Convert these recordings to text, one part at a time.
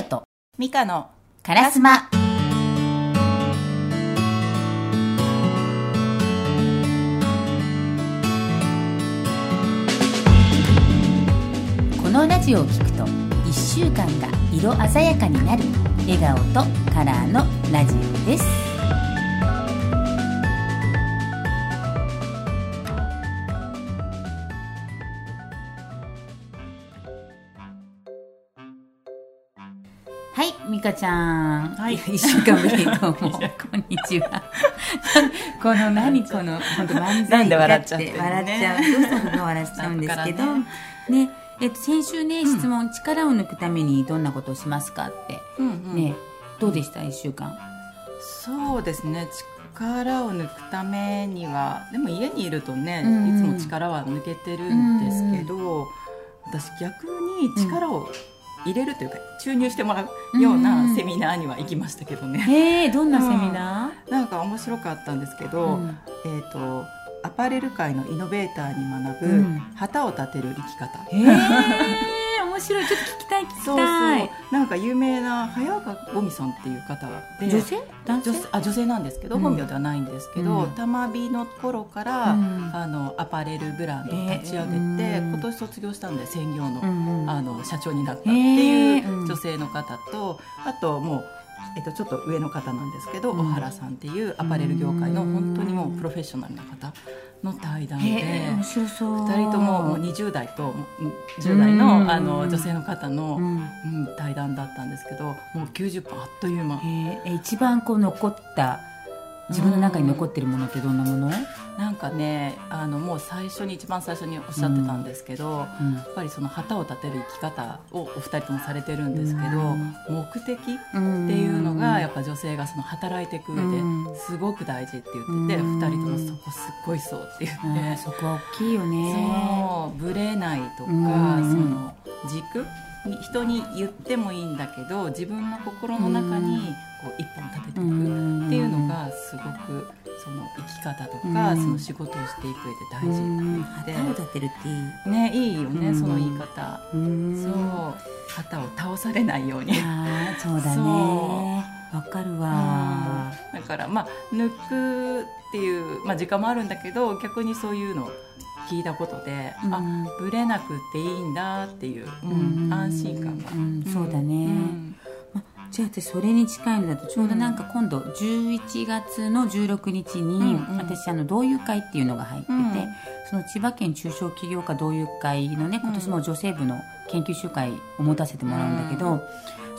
やとミカのカラスマ。このラジオを聞くと1週間が色鮮やかになる笑顔とカラーのラジオです。はい、ミカちゃん、はい、1週間ぶりどうもこんにちは。この何この本当漫才で笑っちゃって笑っちゃう、どうしたのか笑っちゃうんですけどね。先週ね、質問、力を抜くためにどんなことをしますかって、ね、どうでした1週間。そうですね、力を抜くためにはでも家にいるとね、いつも力は抜けてるんですけど、私逆に力を入れるというか、注入してもらうようなセミナーには行きましたけどね。どんなセミナー？なんか面白かったんですけど、アパレル界のイノベーターに学ぶ、旗を立てる生き方。面白い、ちょっと聞きたい。そうそう、なんか有名な早岡五味さんっていう方で、女性？男性？女性なんですけど、本名ではないんですけど、たまびの頃から、アパレルブランドを立ち上げて、今年卒業したので専業の、社長になったっていう女性の方と、あともうちょっと上の方なんですけど、小原さんっていうアパレル業界の本当にもうプロフェッショナルな方の対談で、面白そう。2人とも20代と10代 の女性の方の、対談だったんですけど、もう90分あっという間。一番こう残った自分の中に残ってるものってどんなもの？なんかね、もう一番最初におっしゃってたんですけど、やっぱりその旗を立てる生き方をお二人ともされてるんですけど、目的っていうのがやっぱ女性がその働いていく上ですごく大事って言ってて、二人ともそこすっごいそうって言って、そこは大きいよね。そう、ぶれないとか、その軸、人に言ってもいいんだけど自分の心の中にこう一本立てていくっていうのがすごくその生き方とか、その仕事をしていく上で大事なので、旗を立てるっていいね。いいよね、その言い方。そう、旗を倒されないように。そうだね、わかるわ。だから抜くっていう、時間もあるんだけど、逆にそういうの聞いたことで、あ、ぶれなくていいんだっていう、安心感が、そうだね、じゃあ私それに近いのだと、ちょうどなんか今度11月の16日に私同友会っていうのが入ってて、その千葉県中小企業家同友会のね、今年も女性部の研究集会を持たせてもらうんだけど、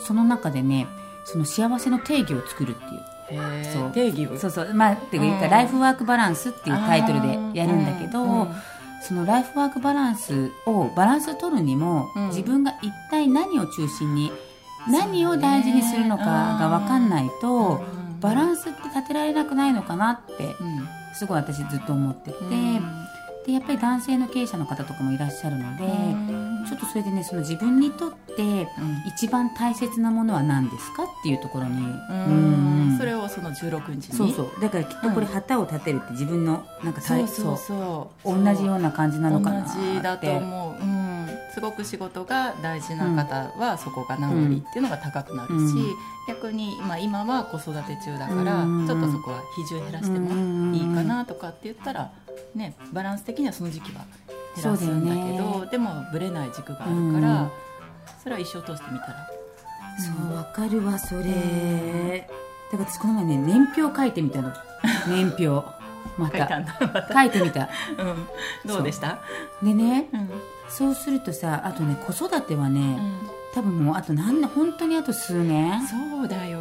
その中でね、その幸せの定義を作るっていう、定義部、っていうかライフワークバランスっていうタイトルでやるんだけど、そのライフワークバランスを取るにも、自分が一体何を中心に何を大事にするのかが分かんないと、バランスって立てられなくないのかなって、すごい私ずっと思ってて、でやっぱり男性の経営者の方とかもいらっしゃるので、ちょっとそれでね、その自分にとって一番大切なものは何ですかっていうところに、それをその16日に、だからきっとこれ旗を立てるって自分のなんか同じような感じなのかなって、同じだと思う。すごく仕事が大事な方はそこが何割っていうのが高くなるし、逆に今は子育て中だからちょっとそこは比重減らしてもいいかなとかって言ったらね、バランス的にはその時期は減らすんだけど、でもぶれない軸があるから、それは一生通してみたら、そう、わかるわそれ。だから私この前ね、年表書いてみたの。年表書いてみた。どうでした？でね、そうするとさ、あとね、子育てはね、多分もうあと本当にあと数年。そうだよ。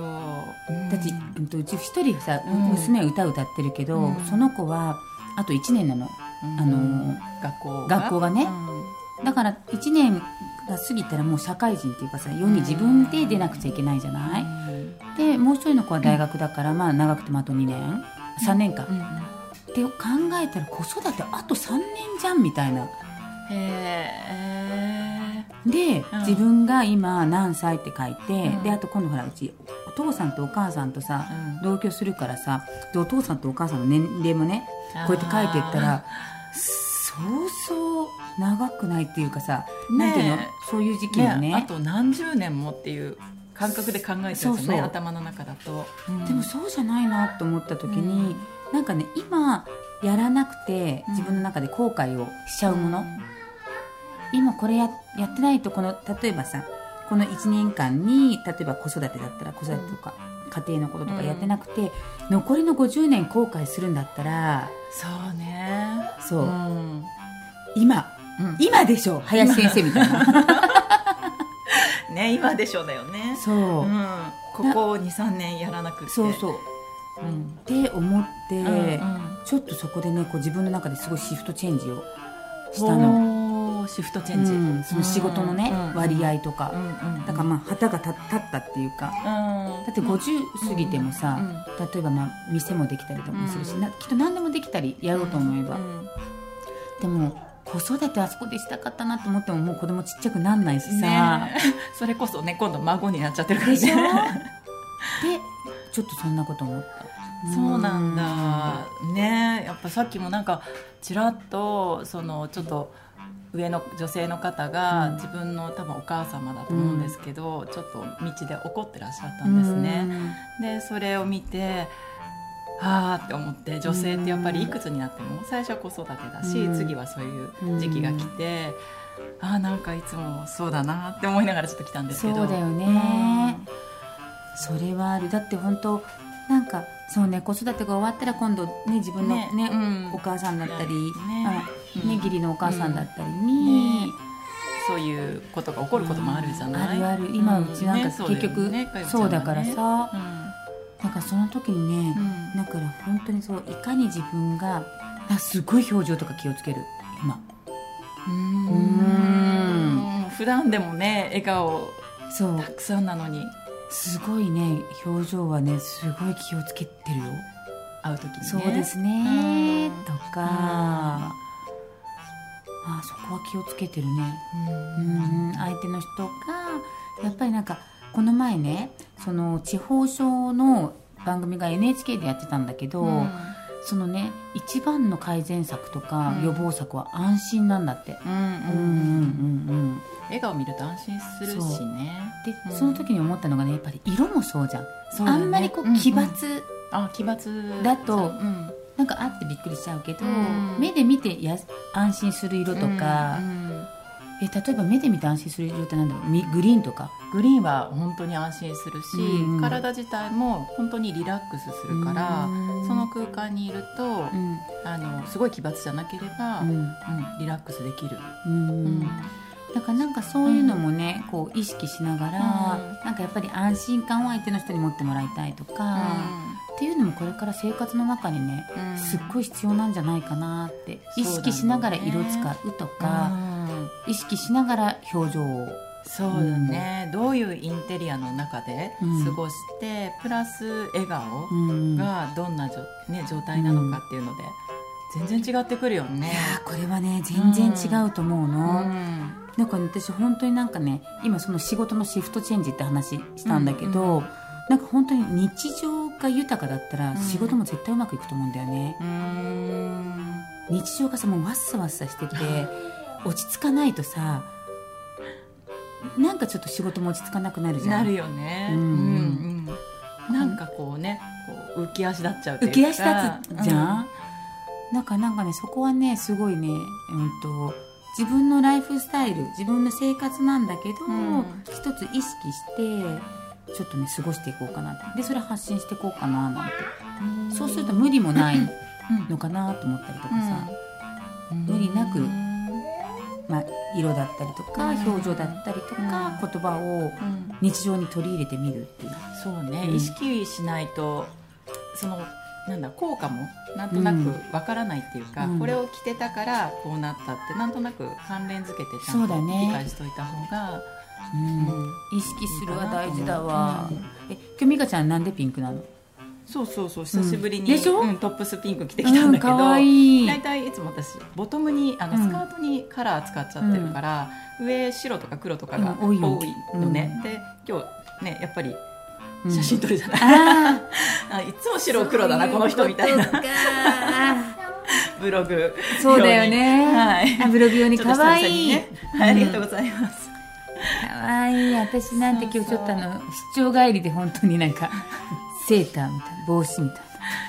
だってうち一人さ、娘は歌ってるけど、その子はあと1年なの。学校がね、だから1年が過ぎたらもう社会人っていうかさ、世に自分で出なくちゃいけないじゃない、でもう一人の子は大学だから、長くてもあと2年、3年か、って考えたら子育てあと3年じゃんみたいな。で、自分が今何歳って書いて、であと今度ほらうちお父さんとお母さんとさ、同居するからさ、でお父さんとお母さんの年齢もね、こうやって書いていったらそうそう長くないっていうかさ、なんていうの、そういう時期もね、あと何十年もっていう考感覚で考えてるんですよね。そうそう、頭の中だと、うん、でもそうじゃないなと思った時に、うん、なんかね、今やらなくて自分の中で後悔をしちゃうもの、うん、今これ やってないと、この例えばさ、この1年間に例えば子育てだったら子育てとか、うん、家庭のこととかやってなくて、うん、残りの50年後悔するんだったら、そうね、そう、うん、今でしょ、林先生みたいなね、今でしょだよね。そう、うん、ここ 2,3 年やらなくて、そうそう、うん、って思って、うんうん、ちょっとそこでね、こう自分の中ですごいシフトチェンジをしたの。シフトチェンジ、うん、その仕事のね、うん、割合とか、うん、だからまあ旗が立ったっていうか、うん、だって50過ぎてもさ、うん、例えばまあ店もできたりとかもするし、うん、きっと何でもできたりやろうと思えば、うん、でも子育てあそこでしたかったなと思っても、もう子供ちっちゃくなんないしさ、ね、それこそね、今度孫になっちゃってるからね。でしょ。でちょっとそんなこと思った。そうなんだ、うん、ね、やっぱさっきもなんかちらっとそのちょっと上の女性の方が、自分の多分お母様だと思うんですけど、うん、ちょっと道で怒ってらっしゃったんですね、うん、でそれを見て、あーって思って、女性ってやっぱりいくつになっても最初は子育てだし、うん、次はそういう時期が来て、うん、あーなんかいつもそうだなって思いながらちょっと来たんですけど。そうだよね、うん、それはある。だって本当なんかそうね、子育てが終わったら今度ね、自分のね、ね、うん、お母さんだったり、ねぎりのお母さんだったりに、ね、そういうことが起こることもあるじゃない、うん、あるある。今うちなんか結局、うんね、そうだからさ、うん、なんかその時にね、うん、だから本当にそう、いかに自分がすごい表情とか気をつける今。普段でもね、笑顔たくさんなのに、すごいね、表情はね、すごい気をつけてるよ、会う時にね。そうですね、とか、あ、そこは気をつけてるね、うんうん、相手の人がやっぱりなんか、この前ね、その地方省の番組が NHK でやってたんだけど、うん、そのね、一番の改善策とか予防策は安心なんだって、うんうんうんうん、笑顔見ると安心するしね。で、うん、その時に思ったのがね、やっぱり色もそうじゃん。そうだね、あんまりこう奇抜だと、うん、なんかあってびっくりしちゃうけど、うん、目で見て安心する色とか、うんうん、例えば目で見て安心する色ってなんだろう、グリーンとか。グリーンは本当に安心するし、うん、体自体も本当にリラックスするから、うん、その空間にいると、うん、すごい奇抜じゃなければ、うんうん、リラックスできる。うんうん、だからなんかそういうのもね、うん、こう意識しながら、うん、なんかやっぱり安心感を相手の人に持ってもらいたいとか、うん、っていうのもこれから生活の中にね、うん、すっごい必要なんじゃないかなって、意識しながら色使うとか、うん、意識しながら表情を。そうだね、うん、どういうインテリアの中で過ごして、うん、プラス笑顔がどんな、ね、状態なのかっていうので、全然違ってくるよね。いやー、これはね、全然違うと思うの。うん、なんか私本当になんかね、今その仕事のシフトチェンジって話したんだけど、うんうん、なんか本当に日常が豊かだったら仕事も絶対うまくいくと思うんだよね。うん、日常がさ、もうわっさわっさしてて落ち着かないとさ、なんかちょっと仕事も落ち着かなくなるじゃん。なるよね、うんうんうん、なんかこうね、こう浮き足立っちゃうというか、浮き足立つじゃん、うん、なんかね、そこはね、すごいね、自分のライフスタイル、自分の生活なんだけど、うん、一つ意識してちょっとね、過ごしていこうかなって。で、それ発信していこうかななんて、うん、そうすると無理もないのかなと思ったりとかさ、うん、無理なく、まあ、色だったりとか、うん、表情だったりとか、うん、言葉を日常に取り入れてみるっていう、うん、そうね、うん、意識しないとそのなんだ、効果もなんとなくわからないっていうか、うん、これを着てたからこうなったってなんとなく関連付けてちゃんと理解しといた方が、うんうん、意識するは大事だわ。今日美香ちゃんなんでピンクなの？そうそうそう、久しぶりに、うんうん、トップスピンク着てきたんだけど、うん、かわいい。大体いつも私ボトムにうん、スカートにカラー使っちゃってるから、うん、上白とか黒とかが多いのね、うん、で今日ね、やっぱり写真撮るじゃない、うん、いつも白黒だなこの人みたいなブログ。そうだよね、はい、ブログ用に可愛い、ね、はい、ありがとうございます、可愛い。私なんて今日ちょっと出張帰りで本当になんかセーターみたいな帽子みた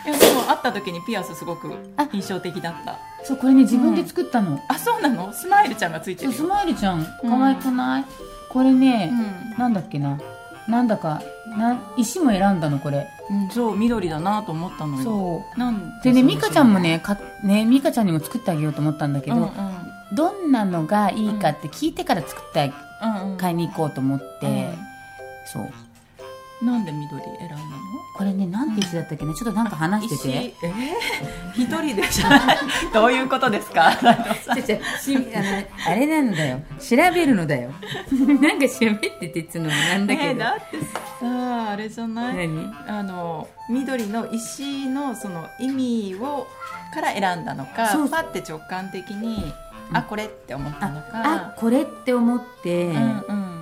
いな。でも会った時にピアスすごく印象的だった。そう、これね自分で作ったの、うん、あ、そうなの。スマイルちゃんがついてるよ。スマイルちゃん可愛くない、うん、これね、うん、なんだっけな、なんだか石も選んだのこれ、うん、そう緑だなと思ったのよ。そうなんでね、美香ちゃんもね、美香ちゃんにも作ってあげようと思ったんだけど、うんうん、どんなのがいいかって聞いてから作って、うん、買いに行こうと思って、うんうん、そうなんで緑選んだのこれね、なんて石だったっけね、うん、ちょっとなんか話してて、一人でしょどういうことですかあれなんだよ、調べるのだよなんか喋っててつのもなんだけど、だってさ、あれじゃない、緑の石のその意味をから選んだのか、そうそう、パッて直感的に、うん、あ、これって思ったのか、あ、これって思って、うんうん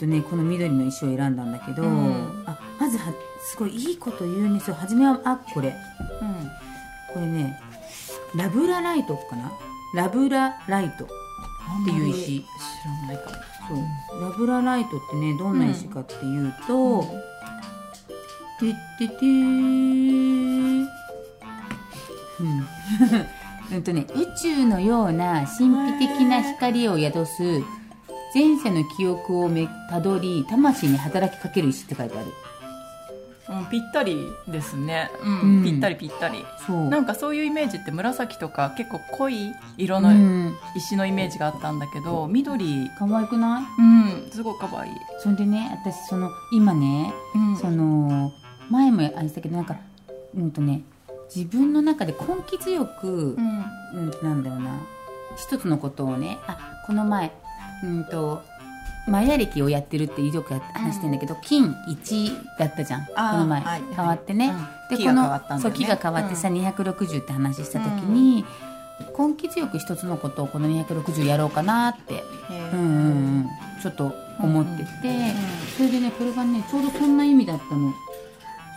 ね、この緑の石を選んだんだけど、うん、あ、まずはすごいいいこと言うんですよ。初めはあ、これ、うん、これねラブラライトかな、ラブラライトっていう石、知らないかも。そう、ラブラライトってね、どんな石かっていうと、うん、てっててー、うん、ね、宇宙のような神秘的な光を宿す前世の記憶をたどり魂に働きかける石って書いてある。うん、ぴったりですね、うんうん、ぴったりぴったり。そうなんかそういうイメージって紫とか結構濃い色の石のイメージがあったんだけど、うん、緑可愛くない？うん、すごい可愛い。それでね、私その今ね、うん、その前もあれしたけど、なんか自分の中で根気強く、うんうん、なんだろうな、一つのことをね、あ、この前マヤ歴をやってるってよく話してるんだけど、うん、金1だったじゃんこの前、はい、変わってね、うん、でこの木が変わってさ、うん、260って話した時に、うん、根気強く一つのことをこの260やろうかなって、うん、ちょっと思ってて、うんうん、それでね、これがねちょうどこんな意味だったの。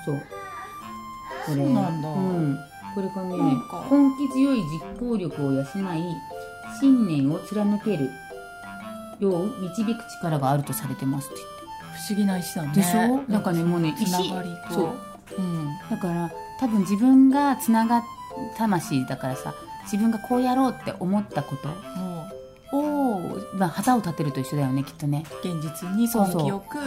そう、これ、そうなんだ、うん、これがね、根気強い実行力を養い信念を貫けるを導く力があるとされてますって言って、不思議な石だね。でしょ、なんかね、もうね、石、そう、うん、だから多分自分がつながっ魂だからさ、自分がこうやろうって思ったことを、まあ、旗を立てると一緒だよね、きっとね。現実に根気よく、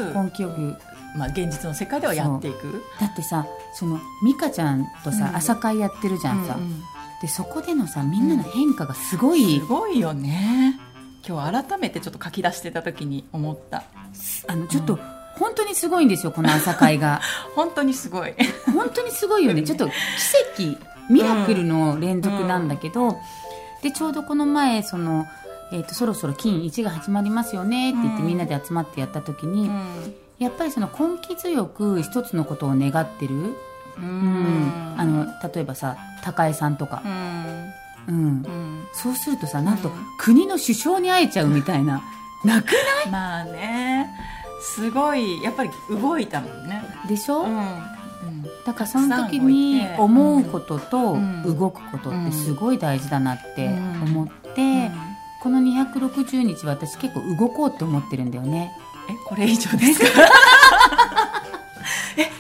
まあ、現実の世界ではやっていく。だってさ、その美香ちゃんとさ、うん、朝会やってるじゃんさ、うんうん、でそこでのさ、みんなの変化がすごい、うん、すごいよね。今日改めてちょっと書き出してた時に思った、ちょっと、うん、本当にすごいんですよ、この朝会が本当にすごい本当にすごいよね、ちょっと奇跡ミラクルの連続なんだけど、うんうん、でちょうどこの前その、そろそろ金1が始まりますよねって言って、うん、みんなで集まってやった時に、うん、やっぱりその根気強く一つのことを願ってる、うんうん、例えばさ、高江さんとか、うんうんうん、そうするとさ、なんと国の首相に会えちゃうみたいな、うん、なくない？まあね、すごいやっぱり動いたもんね。でしょ、うんうん、だからその時に思うことと動くことってすごい大事だなって思って、うんうんうん、この260日私結構動こうって思ってるんだよね。これ以上ですか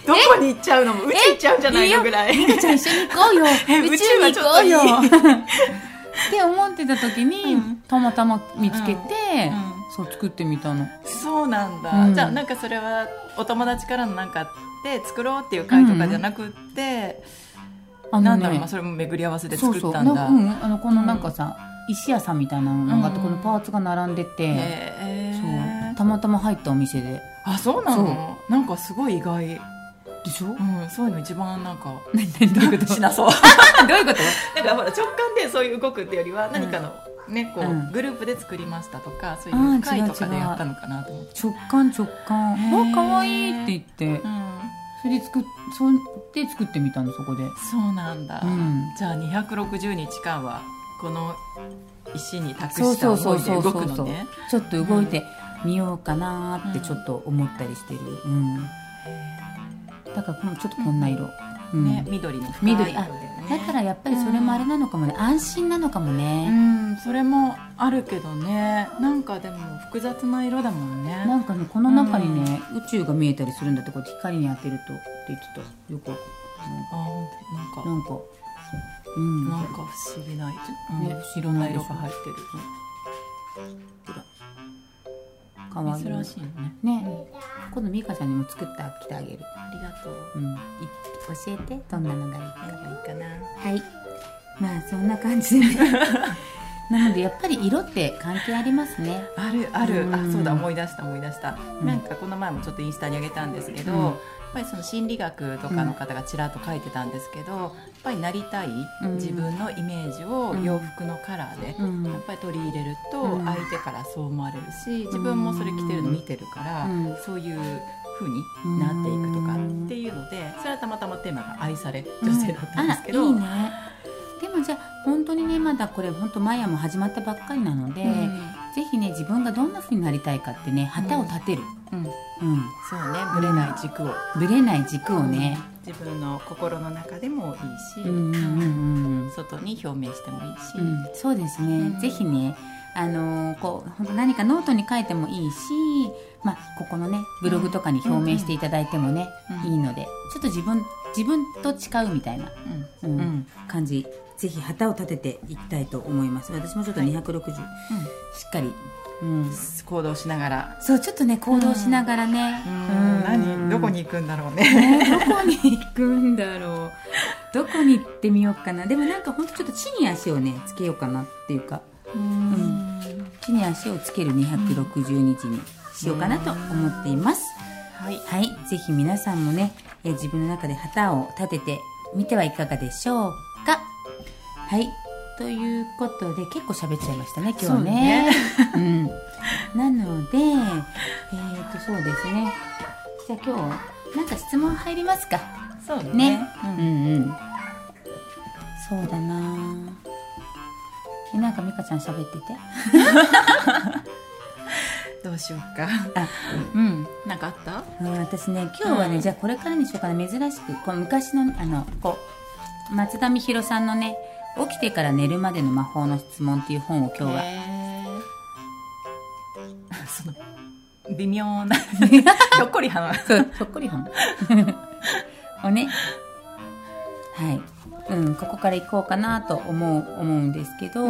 どこに行っちゃうのも宇宙行っちゃうんじゃないのぐらい、美香ちゃん一緒に行こうよ宇宙に行こうよって思ってた時に、うん、たまたま見つけて、うんうん、そう作ってみたの。そうなんだ、うん、じゃあなんかそれはお友達からのなんかで作ろうっていう会とかじゃなくって、うん、なんだろう、それも巡り合わせで作ったんだ。そうそう、うん、このなんかさ、うん、石屋さんみたいなのがあって、このパーツが並んでて、そうたまたま入ったお店で。あ、そうなの。なんかすごい意外でしょ、うん、そういうの一番なんかしなそうどういうことなんかほら、直感でそういう動くってよりは、何かの、うん、ね、こう、うん、グループで作りましたとか、そういう会とかでやったのかなと思って。直感、かわいいって言って、うん、それで作ってみたの、そこで。そうなんだ、うん、じゃあ260日間はこの石に託した思いで動くのね。ちょっと動いてみようかなってちょっと思ったりしてる、うん、だからちょっとこんな色、ね、緑の深い色でね、だからやっぱりそれもあれなのかもね、安心なのかもね。うん、それもあるけどね、なんかでも複雑な色だもんね。なんかね、この中にね、宇宙が見えたりするんだって、こう光に当てるとって言ってたよく。なんかうん、なんか不思議な色、いろんな色が入ってる。可愛い珍しいね。ね、今度美香ちゃんにも作ってきてあげる。ありがとう。うん、教えてどんなのがいいかな。はい。まあそんな感じで。なのでやっぱり色って関係ありますね。あるある。あ、そうだ、思い出した。なんかこの前もちょっとインスタにあげたんですけど、やっぱりその心理学とかの方がちらっと書いてたんですけど、やっぱりなりたい自分のイメージを洋服のカラーでやっぱり取り入れると相手からそう思われるし、自分もそれ着てるの見てるからそういう風になっていくとかっていうので、それはたまたまテーマが愛され女性だったんですけど。でもじゃあ本当にね、まだこれ本当マヤも始まったばっかりなので、ぜひね自分がどんな風になりたいかってね、旗を立てる、そうね、ぶれない軸をね、自分の心の中でもいいし、外に表明してもいいし、そうですね、ぜひね、こう本当何かノートに書いてもいいし、まあここのねブログとかに表明していただいてもねいいので、ちょっと自分と誓うみたいな感じ。ぜひ旗を立てていきたいと思います。私もちょっと260、しっかり行動しながら、そうちょっとね行動しながらね、どこに行くんだろうね、どこに行ってみようかな。でもなんかほんとちょっと地に足をねつけようかなっていうか、地に足をつける260日にしようかなと思っています。はい、ぜひ皆さんもね自分の中で旗を立ててみてはいかがでしょうか。はい、ということで結構喋っちゃいましたね今日ね。なのでそうですね。じゃあ今日なんか質問入りますか。そうね。そうだな。なんか美香ちゃん喋ってて。どうしようか。なんかあった？私ね今日はね、じゃあこれからにしようかな。珍しくこう昔のこう松田美弘さんのね。起きてから寝るまでの魔法の質問っていう本を今日は、その微妙なひょっこりはん、そうひょっこりはんをね、はい、ここから行こうかなと思うんですけど、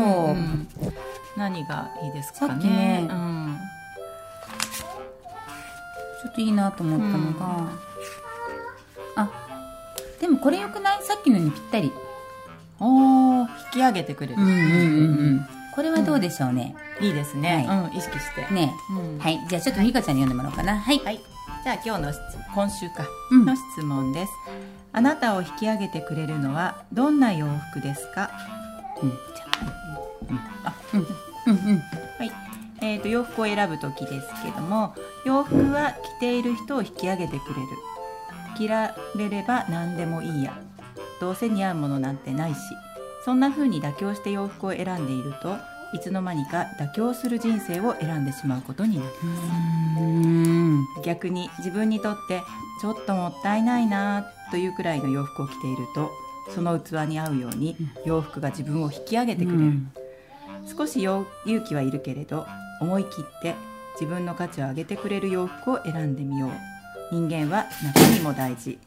何がいいですかね。さっきね、ちょっといいなと思ったのが、あ、でもこれよくない？さっきのにぴったり。引き上げてくれる。これはどうでしょうね。いいですね。意識して。ね。はい。じゃあちょっと美香ちゃんに読んでもらおうかな。はい。じゃあ今週かの質問です。あなたを引き上げてくれるのはどんな洋服ですか？はい。洋服を選ぶときですけども、洋服は着ている人を引き上げてくれる。着られれば何でもいいや。どうせ似合うものなんてないし、そんな風に妥協して洋服を選んでいると、いつの間にか妥協する人生を選んでしまうことになります。逆に自分にとってちょっともったいないなというくらいの洋服を着ていると、その器に合うように洋服が自分を引き上げてくれる。少し勇気はいるけれど、思い切って自分の価値を上げてくれる洋服を選んでみよう。人間は中身も大事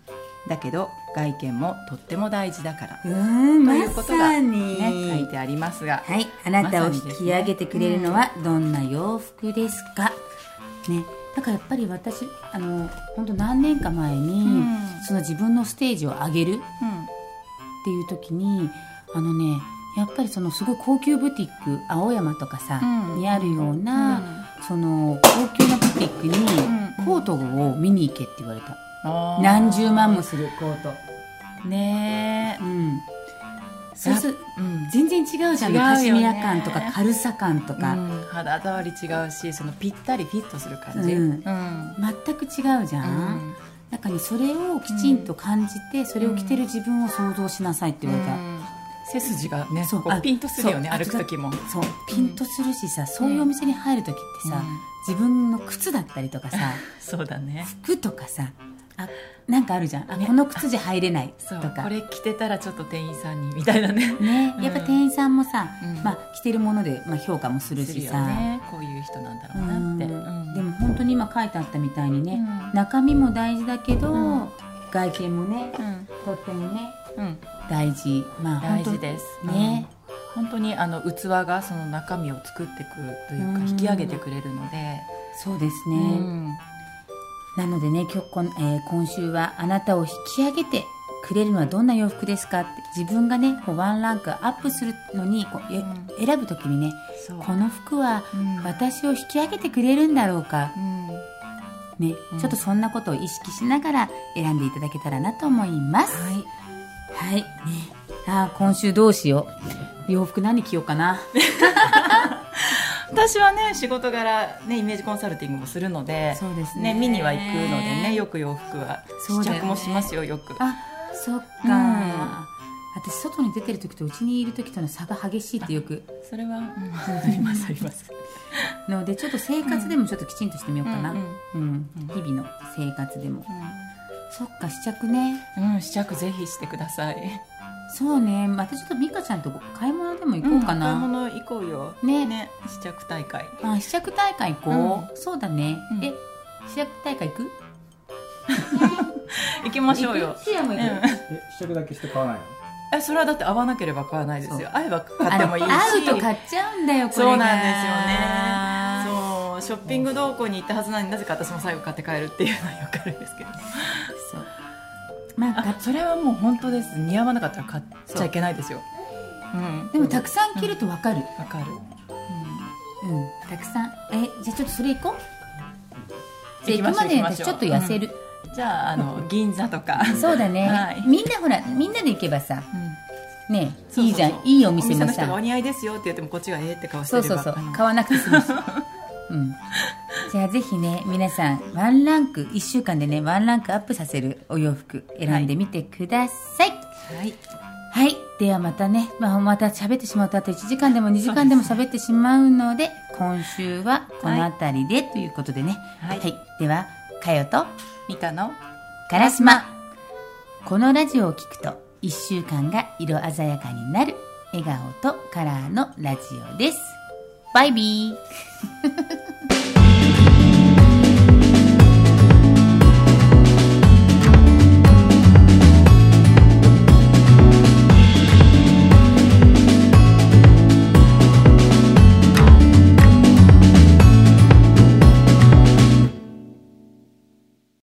だけど外見もとっても大事だから、ということがね書いてありますが、はい、あなたを引き上げてくれるのはどんな洋服ですかね。だからやっぱり私本当何年か前に、その自分のステージを上げるっていう時にね、やっぱりそのすごい高級ブティック、青山とかさにあるようなその高級なブティックにコートを見に行けって言われた。何十万もするコートねえ、そうする全然違うじゃんね。カシミヤ感とか軽さ感とか、肌触り違うし、そのぴったりフィットする感じ、全く違うじゃん。だからそれをきちんと感じて、それを着てる自分を想像しなさいって言われた。背筋がねピンとするよね、歩く時もそうピンとするしさ、そういうお店に入る時ってさ、自分の靴だったりとかさ、そうだね、服とかさ、あ、なんかあるじゃん、あ、ね、この靴じゃ入れないとか、これ着てたらちょっと店員さんにみたいな ね、やっぱ店員さんもさ、うん、まあ、着てるもので、まあ、評価もするしさ、ね、こういう人なんだろうなって、うん、でも本当に今書いてあったみたいにね、うん、中身も大事だけど、うん、外見もね、うん、とってもね、うん、大事、まあ、大事ですね、うん、本当にあの器がその中身を作ってくるというか引き上げてくれるので、そうですね、うん、なのでね、今週はあなたを引き上げてくれるのはどんな洋服ですかって、自分がねこうワンランクアップするのにこう、うん、選ぶときにね、この服は私を引き上げてくれるんだろうか、うん、ね、うん、ちょっとそんなことを意識しながら選んでいただけたらなと思います、はいはい、ね、あ、今週どうしよう、洋服何着ようかな私はね仕事柄、ね、イメージコンサルティングもするの で、 そうですね、ね、見には行くのでね、よく洋服は試着もしますよ、よく。あ、そっか、うん、私外に出てる時とうちにいる時との差が激しいってよく、それは、うん、ありますありますのでちょっと生活でもちょっときちんとしてみようかな、うんうんうん、日々の生活でも、うん、そっか、試着ね、うん、試着ぜひしてください。そうね、またちょっと美香ちゃんと買い物でも行こうかな、うん、買い物行こうよ、ねね、試着大会、あ、試着大会行こう、うん、そうだね、うん、え、試着大会行く行きましょうよ、試着だけして買わないの？え、それはだって合わなければ買わないですよ。合えば買ってもいいし、合うと買っちゃうんだよ、これが。そうなんですよね。そう、ショッピング動向に行ったはずなのに、なぜか私も最後買って帰るっていうのはよくあるんですけどそう、まあ、それはもう本当です。似合わなかったら買っちゃいけないですよ、うん、でもたくさん着ると分かる、うん、分かる、うんうん、たくさん、じゃあちょっとそれ行こう、じゃあ行くまで私ちょっと痩せる、うん、じゃあ、 銀座とかそうだね、はい、みんなほらみんなで行けばさ、うん、ね、そうそうそう、いいじゃん、いいお店もさ、お店の人がお似合いですよって言ってもこっちがええって顔してれば、そうそうそう、買わなくて済むし、うん、じゃあぜひね、皆さんワンランク、1週間でねワンランクアップさせるお洋服選んでみてください。はい、はい、ではまたね、まあ、また喋ってしまうとあと1時間でも2時間でも喋ってしまうので、今週はこのあたりでということでね、はい、はい、ではかよとみかのからすま、このラジオを聞くと1週間が色鮮やかになる笑顔とカラーのラジオです。バイビー